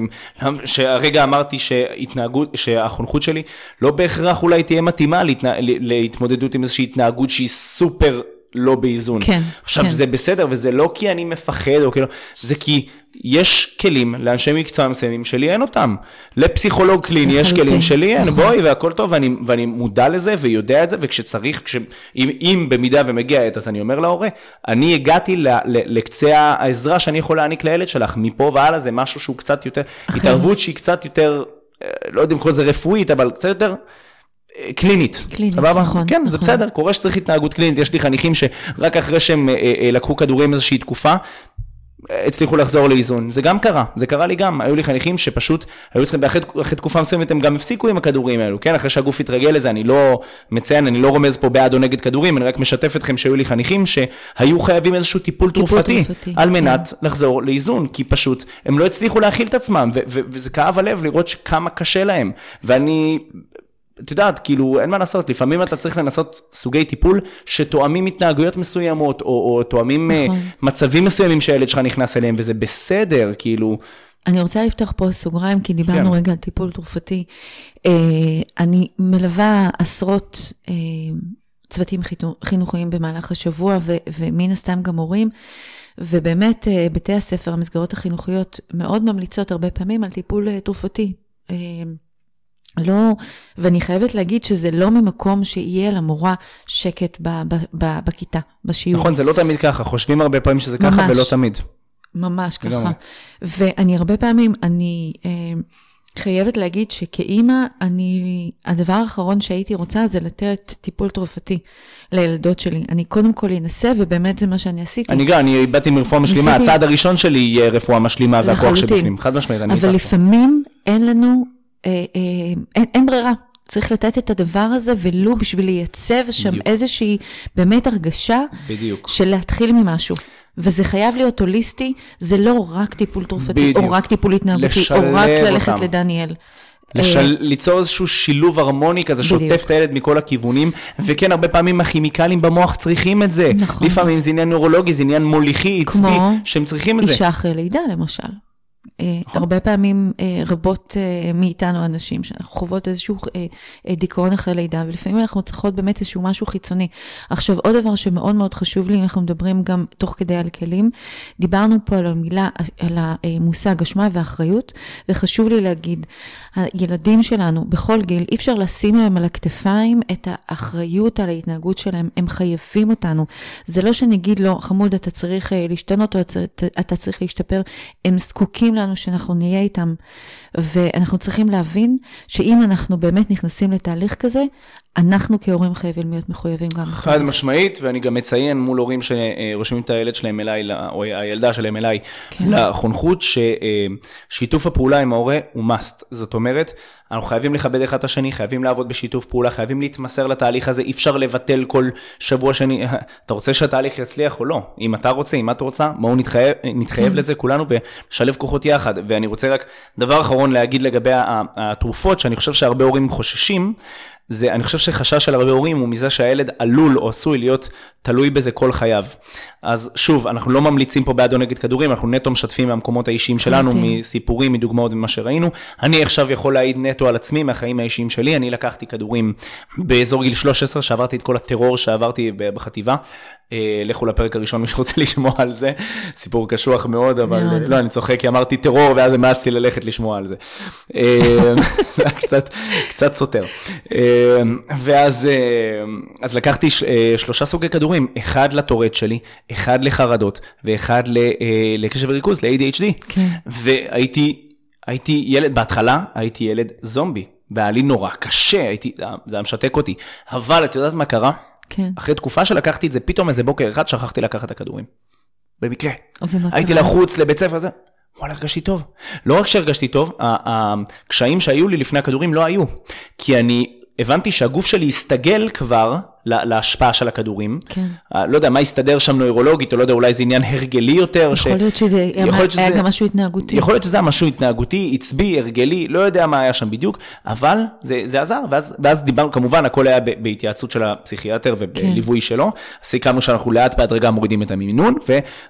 שהרגע אמרתי שהתנהגות, שהחונכות שלי לא בהכרח אולי תהיה מתאימה להתנה, להתמודדות עם איזושהי התנהגות שהיא סופר לא באיזון. כן, עכשיו כן. זה בסדר, וזה לא כי אני מפחד, או כאילו, זה כי יש כלים לאנשי מקצוע מסוימים שלי, אין אותם. לפסיכולוג קליני יש כלים שלי, אין בואי, והכל טוב, ואני, ואני מודע לזה ויודע את זה, וכשצריך, כש, אם, אם במידה ומגיע העת, אז אני אומר להורה, אני הגעתי ל, ל, לקצה העזרה שאני יכול להעניק לילד שלך, מפה והלאה זה משהו שהוא קצת יותר, התערבות שהיא קצת יותר, לא יודעים כל זה רפואית, אבל קצת יותר... קלינית. קלינית, נכון. כן, זה בסדר, קורה שצריך התנהגות קלינית, יש לי חניכים שרק אחרי שהם לקחו כדורים איזושהי תקופה, הצליחו לחזור לאיזון. זה גם קרה, זה קרה לי גם. היו לי חניכים שפשוט, היו אצלם אחרי תקופה מסוימת, הם גם הפסיקו עם הכדורים האלו, כן? אחרי שהגוף התרגל לזה, אני לא מציין, אני לא רומז פה בעד או נגד כדורים, אני רק משתף אתכם שהיו לי חניכים שהיו חייבים איזשהו טיפול תרופתי, על מנת לחזור לאיזון, כי פשוט הם לא הצליחו להכיל את עצמם, וזה כאב הלב לראות שכמה קשה להם. ואני... את יודעת, כאילו, אין מה לעשות, לפעמים אתה צריך לנסות סוגי טיפול שתואמים התנהגויות מסוימות, או, או תואמים נכון. מצבים מסוימים שהילד שלך נכנס אליהם, וזה בסדר, כאילו. אני רוצה לפתוח פה סוגריים, כי דיברנו כן. רגע על טיפול תרופתי. אה, אני מלווה עשרות אה, צוותים חינוכיים במהלך השבוע, ו, ומן הסתם גם הורים, ובאמת אה, בתי הספר, המסגרות החינוכיות, מאוד ממליצות הרבה פעמים על טיפול אה, תרופתי. אה, לא, ואני חייבת להגיד שזה לא ממקום שיהיה למורה שקט ב, ב, ב, בכיתה, בשיעור. נכון, זה לא תמיד ככה, חושבים הרבה פעמים שזה ממש, ככה ולא תמיד. ממש ככה. גם. ואני הרבה פעמים, אני אה, חייבת להגיד שכאימא, אני, הדבר האחרון שהייתי רוצה זה לתת טיפול תרופתי לילדות שלי. אני קודם כל אנסה, ובאמת זה מה שאני עשיתי. אני גם, אני באתי מרפואה משלימה, ניסיתי... הצעד הראשון שלי יהיה רפואה משלימה והכוח שבפנים. חד משמעית, אני אבל לפעמים פה. אין לנו... אין, אין ברירה, צריך לתת את הדבר הזה ולו בשביל לייצב שם בדיוק. איזושהי באמת הרגשה בדיוק. של להתחיל ממשהו. וזה חייב להיות הוליסטי, זה לא רק טיפול תרופתי, או רק טיפול התנהגותי, או רק ללכת אותם. לדניאל. לשל... ליצור איזשהו שילוב הרמוני כזה שוטף את הילד מכל הכיוונים, וכן הרבה פעמים הכימיקלים במוח צריכים את זה. נכון. לפעמים זה עניין נורולוגי, זה עניין מוליכי, עצמי, שהם צריכים את זה. כמו אישה אחרי לידה למשל. הרבה פעמים רבות מאיתנו אנשים שחוות איזשהו דיכאון אחרי לידה, ולפעמים אנחנו צריכות באמת איזשהו משהו חיצוני. עכשיו, עוד דבר שמאוד מאוד חשוב לי, אנחנו מדברים גם תוך כדי על כלים, דיברנו פה על המילה, על המושג אשמה ואחריות, וחשוב לי להגיד, הילדים שלנו בכל גיל, אי אפשר לשים להם על הכתפיים את האחריות על ההתנהגות שלהם, הם חייבים אותנו. זה לא שנגיד לו, חמוד, אתה צריך להשתנות או אתה צריך להשתפר, הם זקוקים לנו שאנחנו נהיה איתם, ואנחנו צריכים להבין שאם אנחנו באמת נכנסים לתהליך כזה, אנחנו כהורים חייבים להיות מחויבים גם. חד משמעית, ואני גם מציין מול הורים שרושמים את הילד שלהם אליי, או הילדה שלהם אליי, לחונכות, ששיתוף הפעולה עם ההורה הוא must. זאת אומרת, אנחנו חייבים לכבד אחד את השני, חייבים לעבוד בשיתוף פעולה, חייבים להתמסר לתהליך הזה, אי אפשר לבטל כל שבוע שני, אתה רוצה שהתהליך יצליח או לא? אם אתה רוצה, אם את רוצה, בואו נתחייב לזה כולנו ושלב כוחות יחד. ואני רוצה רק דבר אחרון להגיד לגבי התרופות, שאני חושב שהרבה הורים חוששים, זה, אני חושב שחשש של הרבה הורים הוא מזה שהילד עלול או עשוי להיות תלוי בזה כל חייו. אז שוב, אנחנו לא ממליצים פה בעד או נגד כדורים, אנחנו נטו משתפים מהמקומות האישיים שלנו, מסיפורים, מדוגמאות ומה שראינו. אני עכשיו יכול להעיד נטו על עצמי מהחיים האישיים שלי, אני לקחתי כדורים באזור גיל שלוש עשרה, שעברתי את כל הטרור שעברתי בחטיבה. לכו לפרק הראשון, מי שרוצה לשמוע על זה, סיפור קשוח מאוד, אבל לא, אני צוחק, כי אמרתי טרור, ואז המאצתי ללכת לשמוע על זה. זה קצת, קצת סותר. ואז, אז לקחתי שלושה סוגי כדורים, אחד לטורט שלי, אחד לחרדות, ואחד לקשב וריכוז, ל-A D H D. והייתי, הייתי ילד, בהתחלה הייתי ילד זומבי, והיה לי נורא קשה, הייתי, זה היה משתק אותי. אבל את יודעת מה קרה? כן. אחרי תקופה שלקחתי את זה, פתאום איזה בוקר אחד שכחתי לקחת את הכדורים. במקרה. הייתי לחוץ לבית ספר הזה, וואלה, הרגשתי טוב. לא רק שהרגשתי טוב, הקשיים שהיו לי לפני הכדורים לא היו. כי אני הבנתי שהגוף שלי הסתגל כבר להשפעה של הכדורים. כן. לא יודע, מה הסתדר שם נוירולוגית, או לא יודע, אולי זה עניין הרגלי יותר. יכול להיות שזה היה גם משהו התנהגותי. יכול להיות שזה היה משהו התנהגותי, עצבי, הרגלי, לא יודע מה היה שם בדיוק, אבל זה עזר, ואז דיברנו, כמובן, הכל היה בהתייעצות של הפסיכיאטר ובליווי שלו, סיכמנו שאנחנו לאט בהדרגה מורידים את המינון,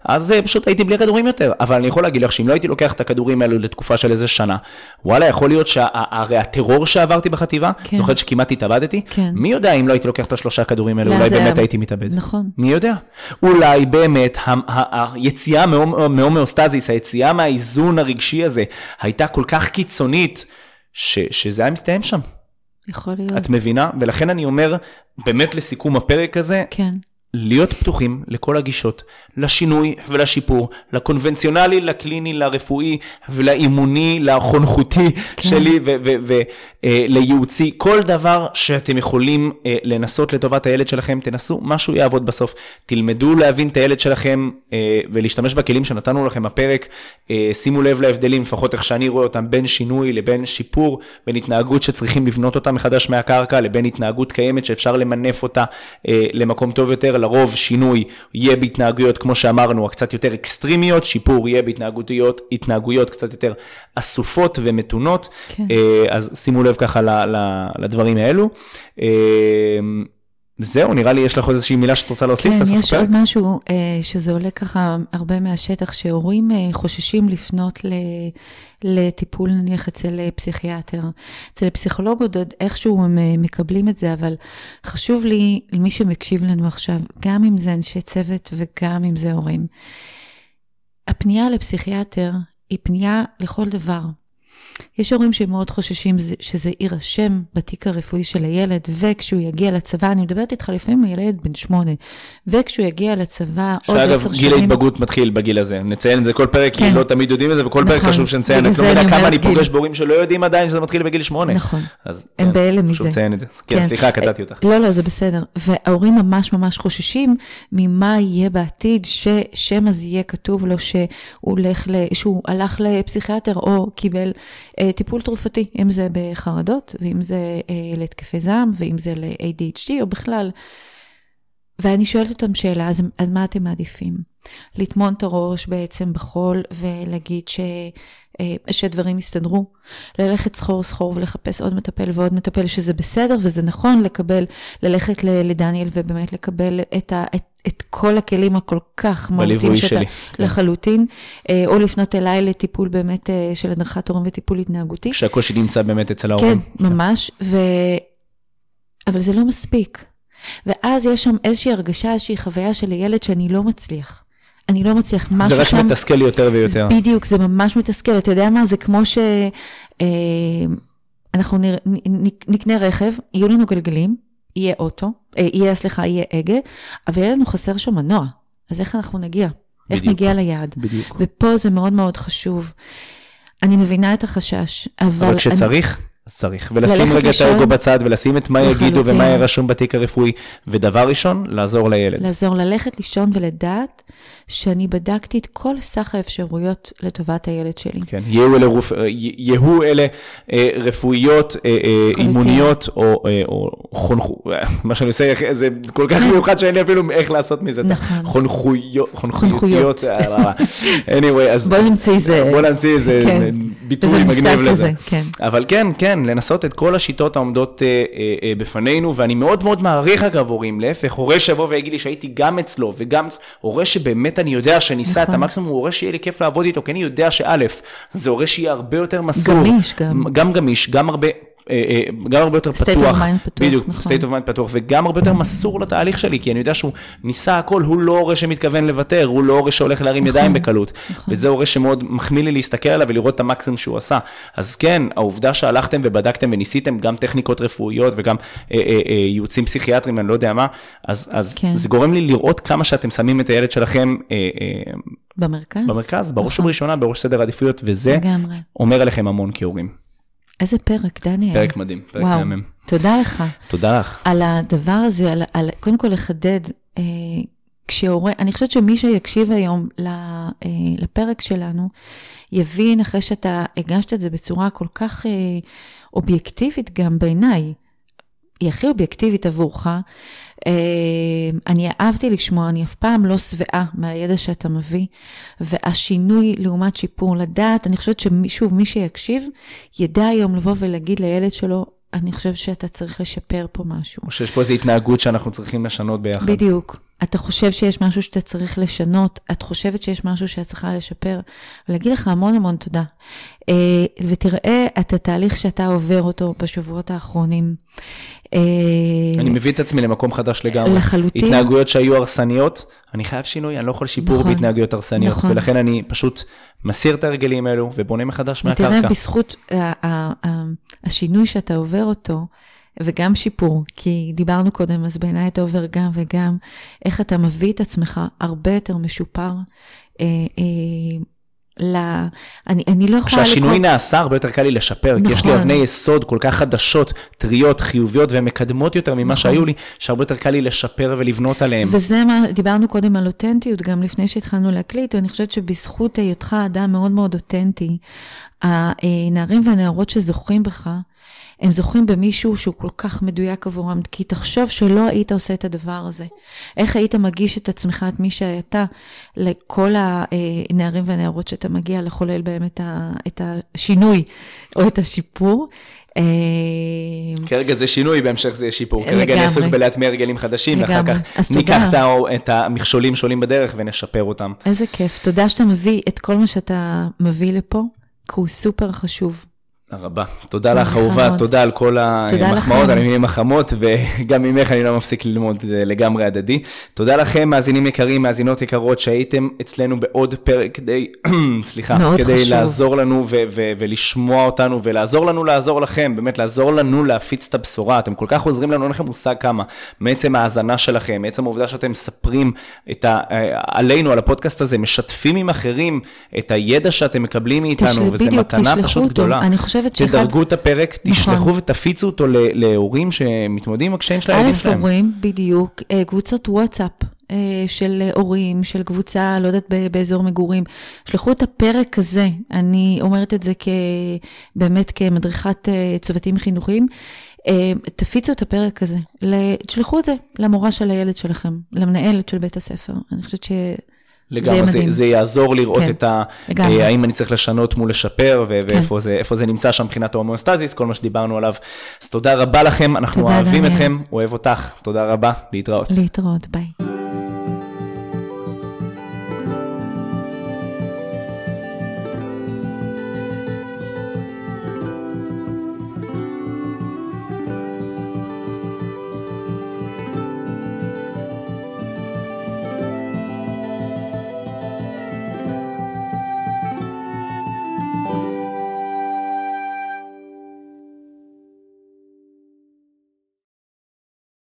ואז פשוט הייתי בלי כדורים יותר, אבל אני יכול להגיד לך שאם לא הייתי לוקח את הכדורים האלו לתקופה של איזה שנה, וואלה, יכול להיות שהרי הטרור שעברתי בחטיבה, זוכרת שכמעט התאבדתי, מי יודע אם לא הייתי לוקח את השלושה הכדורים האלה, אולי באמת הייתי מתאבד. נכון. מי יודע? אולי באמת היציאה מהאומאוסטזיס, היציאה מהאיזון הרגשי הזה, הייתה כל כך קיצונית, שזה היה מסתיים שם. יכול להיות. את מבינה? ולכן אני אומר, באמת לסיכום הפרק הזה, כן. להיות פתוחים לכל הגישות, לשינוי ולשיפור, לקונבנציונלי, לקליני, לרפואי ולאימוני, לחונכותי שלי ולייעוצי. כל דבר שאתם יכולים לנסות לטובת הילד שלכם, תנסו, משהו יעבוד בסוף. תלמדו להבין את הילד שלכם ולהשתמש בכלים שנתנו לכם הפרק. שימו לב להבדלים, לפחות איך שאני רואה אותם, בין שינוי לבין שיפור, בין התנהגות שצריכים לבנות אותה מחדש מהקרקע, לבין התנהגות קיימת שאפשר למנף אותה למקום טוב יותר. לרוב שינוי יהיה בהתנהגויות, כמו שאמרנו, קצת יותר אקסטרימיות, שיפור יהיה בהתנהגויות, התנהגויות קצת יותר אסופות ומתונות. כן. אז שימו לב ככה לדברים האלו. זהו, נראה לי יש לך איזושהי מילה שאת רוצה להוסיף. כן, יש עוד משהו שזה עולה ככה הרבה מהשטח, שהורים חוששים לפנות לטיפול נניח אצל פסיכיאטר, אצל פסיכולוג, עוד איכשהו הם מקבלים את זה, אבל חשוב לי, למי שמקשיב לנו עכשיו, גם אם זה אנשי צוות וגם אם זה הורים, הפנייה לפסיכיאטר היא פנייה לכל דבר. יש הורים שמאוד חוששים שזה יירשם בתיק הרפואי של הילד, וכשהוא יגיע לצבא, אני מדברת איתך לפעמים הילד בן שמונה, וכשהוא יגיע לצבא עוד עשר שנים... שאגב, גיל ההתבגרות מתחיל בגיל הזה, נציין את זה כל פרק, כי לא תמיד יודעים את זה, וכל פרק חשוב שנציין, את לא יודע כמה אני פוגש בהורים שלא יודעים עדיין שזה מתחיל בגיל שמונה. נכון, הם בהלם מזה. חשוב לציין את זה, כן, סליחה, קטעתי אותך. לא, לא, זה בסדר, וההורים ממש ממש חוששים ממה יהיה בעתיד, ששם הזה יהיה כתוב לו שהוא הלך לפסיכיאטר או קיבל טיפול תרופתי, אם זה בחרדות, ואם זה להתקפי זעם, ואם זה ל-A D H D, או בכלל. ואני שואלת אותם שאלה, אז, אז מה אתם מעדיפים? לטמון את הראש בעצם בחול, ולהגיד ש, שדברים יסתדרו, ללכת סחור סחור, ולחפש עוד מטפל ועוד מטפל, שזה בסדר, וזה נכון לקבל, ללכת לדניאל, ובאמת לקבל את ה... את כל הכלים הכל כך מהותיים שאתה לחלוטין, או לפנות אליי לטיפול באמת של הדרכת הורים וטיפול התנהגותי. כשהקושי נמצא באמת אצל ההורים. כן, ממש, ו... אבל זה לא מספיק. ואז יש שם איזושהי הרגשה, איזושהי חוויה של הילד שאני לא מצליח. אני לא מצליח משהו שם. זה רק שם... מתסכל יותר ויותר. בדיוק, זה ממש מתסכל. אתה יודע מה, זה כמו ש... אנחנו נרא... נקנה רכב, יהיו לנו גלגלים, יהיה אוטו, יהיה, סליחה, יהיה אגה, אבל ילדנו חסר שם מנוע. אז איך אנחנו נגיע? בדיוק. איך נגיע ליעד? בדיוק. ופה זה מאוד מאוד חשוב. אני מבינה את החשש, אבל... אבל כשצריך, אני... אז צריך. ולשים רגע את האגו בצד, ולשים את מה יגידו, ומה יהיה רשום בתיק הרפואי. ודבר ראשון, לעזור לילד. לעזור, ללכת לישון ולדעת, שאני בדקתי את כל סך האפשרויות לטובת הילד שלי. כן, יהיו אלה, רופ... יהיו אלה אה, רפואיות, אה, אה, אימוניות, או, אה, או חונכו, מה שאני עושה, זה כל כך מיוחד שאין לי אפילו איך לעשות מזה. נכון. חונכויות. חונכויות. anyway, אז... בוא נמציא זה. בוא נמציא זה כן. ביטוי מגניב לזה. כן. אבל כן, כן, לנסות את כל השיטות העומדות אה, אה, אה, בפנינו, ואני מאוד מאוד מעריך אגב הורים, להפך, הורה שבו והגיד לי שהייתי גם אצלו, וגם הורה שבאמת אני יודע שניסה את המקסימום, הוא הורה שיהיה לי כיף לעבוד איתו, כי אני יודע שא', זה הורה שיהיה הרבה יותר מסור. גמיש גם. גם גמיש, גם הרבה... גם הרבה יותר פתוח, בדיוק, state of mind פתוח, וגם הרבה יותר מסור לתהליך שלי, כי אני יודע שהוא ניסה הכל, הוא לא הורה שמתכוון לוותר, הוא לא הורה שהולך להרים ידיים בקלות, וזה הורה שמאוד מחמיא לי להסתכל עליו ולראות את המקסימום שהוא עשה. אז כן, העובדה שהלכתם ובדקתם וניסיתם גם טכניקות רפואיות וגם ייעוצים פסיכיאטרים, אני לא יודע מה, אז זה גורם לי לראות כמה שאתם שמים את הילד שלכם במרכז, במרכז, בראש ובראשונה, בראש סדר עדיפויות, וזה אומר עליכם המון כהורים. איזה פרק, דניאל. פרק מדהים, פרק מהמם. תודה לך. תודה לך. על הדבר הזה, על, על, קודם כל לחדד, אה, כשהורה, אני חושבת שמישהו יקשיב היום ל, אה, לפרק שלנו, יבין אחרי שאתה הגשת את זה בצורה כל כך אה, אובייקטיבית גם בעיניי, היא הכי אובייקטיבית עבורך, אה, אני אהבתי לשמוע, אני אף פעם לא שבעה מהידע שאתה מביא, והשינוי לעומת שיפור לדעת, אני חושבת ששוב מי שיקשיב, ידע היום לבוא ולהגיד לילד שלו, אני חושב שאתה צריך לשפר פה משהו. או שיש פה איזו התנהגות שאנחנו צריכים לשנות ביחד. בדיוק. אתה חושב שיש משהו שאתה צריך לשנות, את חושבת שיש משהו שאת צריכה לשפר, ולהגיד לך המון המון תודה. ותראה את התהליך שאתה עובר אותו בשבועות האחרונים. אני מביא את עצמי למקום חדש לגמרי. לחלוטין. התנהגויות שהיו הרסניות, אני חייב שינוי, אני לא יכול שיפור נכון, בהתנהגויות הרסניות, נכון. ולכן אני פשוט מסיר את הרגלים האלו, ובונה מחדש מהקרקע. ותראה בזכות השינוי שאתה עובר אותו, וגם שיפור, כי דיברנו קודם, אז בעיניי אתה עובר גם וגם, איך אתה מביא את עצמך הרבה יותר משופר, אה, אה, لا, אני, אני לא יכולה שהשינוי לקרוא... נעשה, הרבה יותר קל לי לשפר, נכון. כי יש לי אבני יסוד כל כך חדשות, טריות, חיוביות, והן מקדמות יותר ממה נכון. שהיו לי, שהרבה יותר קל לי לשפר ולבנות עליהם. וזה מה, דיברנו קודם על אותנטיות, גם לפני שהתחלנו להקליט, ואני חושבת שבזכות היותך אדם מאוד מאוד אותנטי, הנערים והנערות שזוכים בך, הם זוכים במישהו שהוא כל כך מדויק עבורם, כי תחשוב שלא היית עושה את הדבר הזה. איך היית מגיש את עצמך, את מי שהייתה, לכל הנערים והנערות שאתה מגיע, לחולל בהם את השינוי או את השיפור. כרגע זה שינוי, בהמשך זה שיפור. כרגע אני עסוק בלהטמיע הרגלים חדשים, ואחר כך ניקח את המכשולים שעולים בדרך ונשפר אותם. איזה כיף. תודה שאתה מביא את כל מה שאתה מביא לפה, כי הוא סופר חשוב. הרבה. תודה לך אהובה, תודה על כל המחמאות, על המילים החמות, וגם ממך אני לא מפסיק ללמוד לגמרי הדדי. תודה לכם, מאזינים יקרים, מאזינות יקרות, שהייתם אצלנו בעוד פרק כדי, סליחה, כדי לעזור לנו ולשמוע אותנו, ולעזור לנו לעזור לכם, באמת לעזור לנו להפיץ את הבשורה. אתם כל כך עוזרים לנו, אין לכם מושג כמה, מעצם ההאזנה שלכם, מעצם העובדה שאתם מספרים עלינו, על הפודקאסט הזה, משתפים עם אחרים את הידע שאתם מקבלים מאיתנו, וזה מתנה פשוט גדולה. תדרגו את הפרק, תשלחו ותפיצו אותו להורים שמתמודדים הקשיים של הילדים שלהם. אלף הורים, בדיוק, קבוצות וואטסאפ של הורים, של קבוצה, לא יודעת, באזור מגורים. שלחו את הפרק הזה, אני אומרת את זה באמת כמדריכת צוותים חינוכיים, תפיצו את הפרק הזה, תשלחו את זה למורה של הילד שלכם, למנהלת של בית הספר. אני חושבת ש... לגמרי, זה, זה, זה יעזור לראות כן, את ה... לגמרי. האם אני צריך לשנות מול לשפר, ו- כן. ואיפה זה, איפה זה נמצא שם מבחינת ההומואוסטזיס, כל מה שדיברנו עליו. אז תודה רבה לכם, אנחנו אוהבים דניאל. אתכם, אוהב אותך, תודה רבה, להתראות. להתראות, ביי.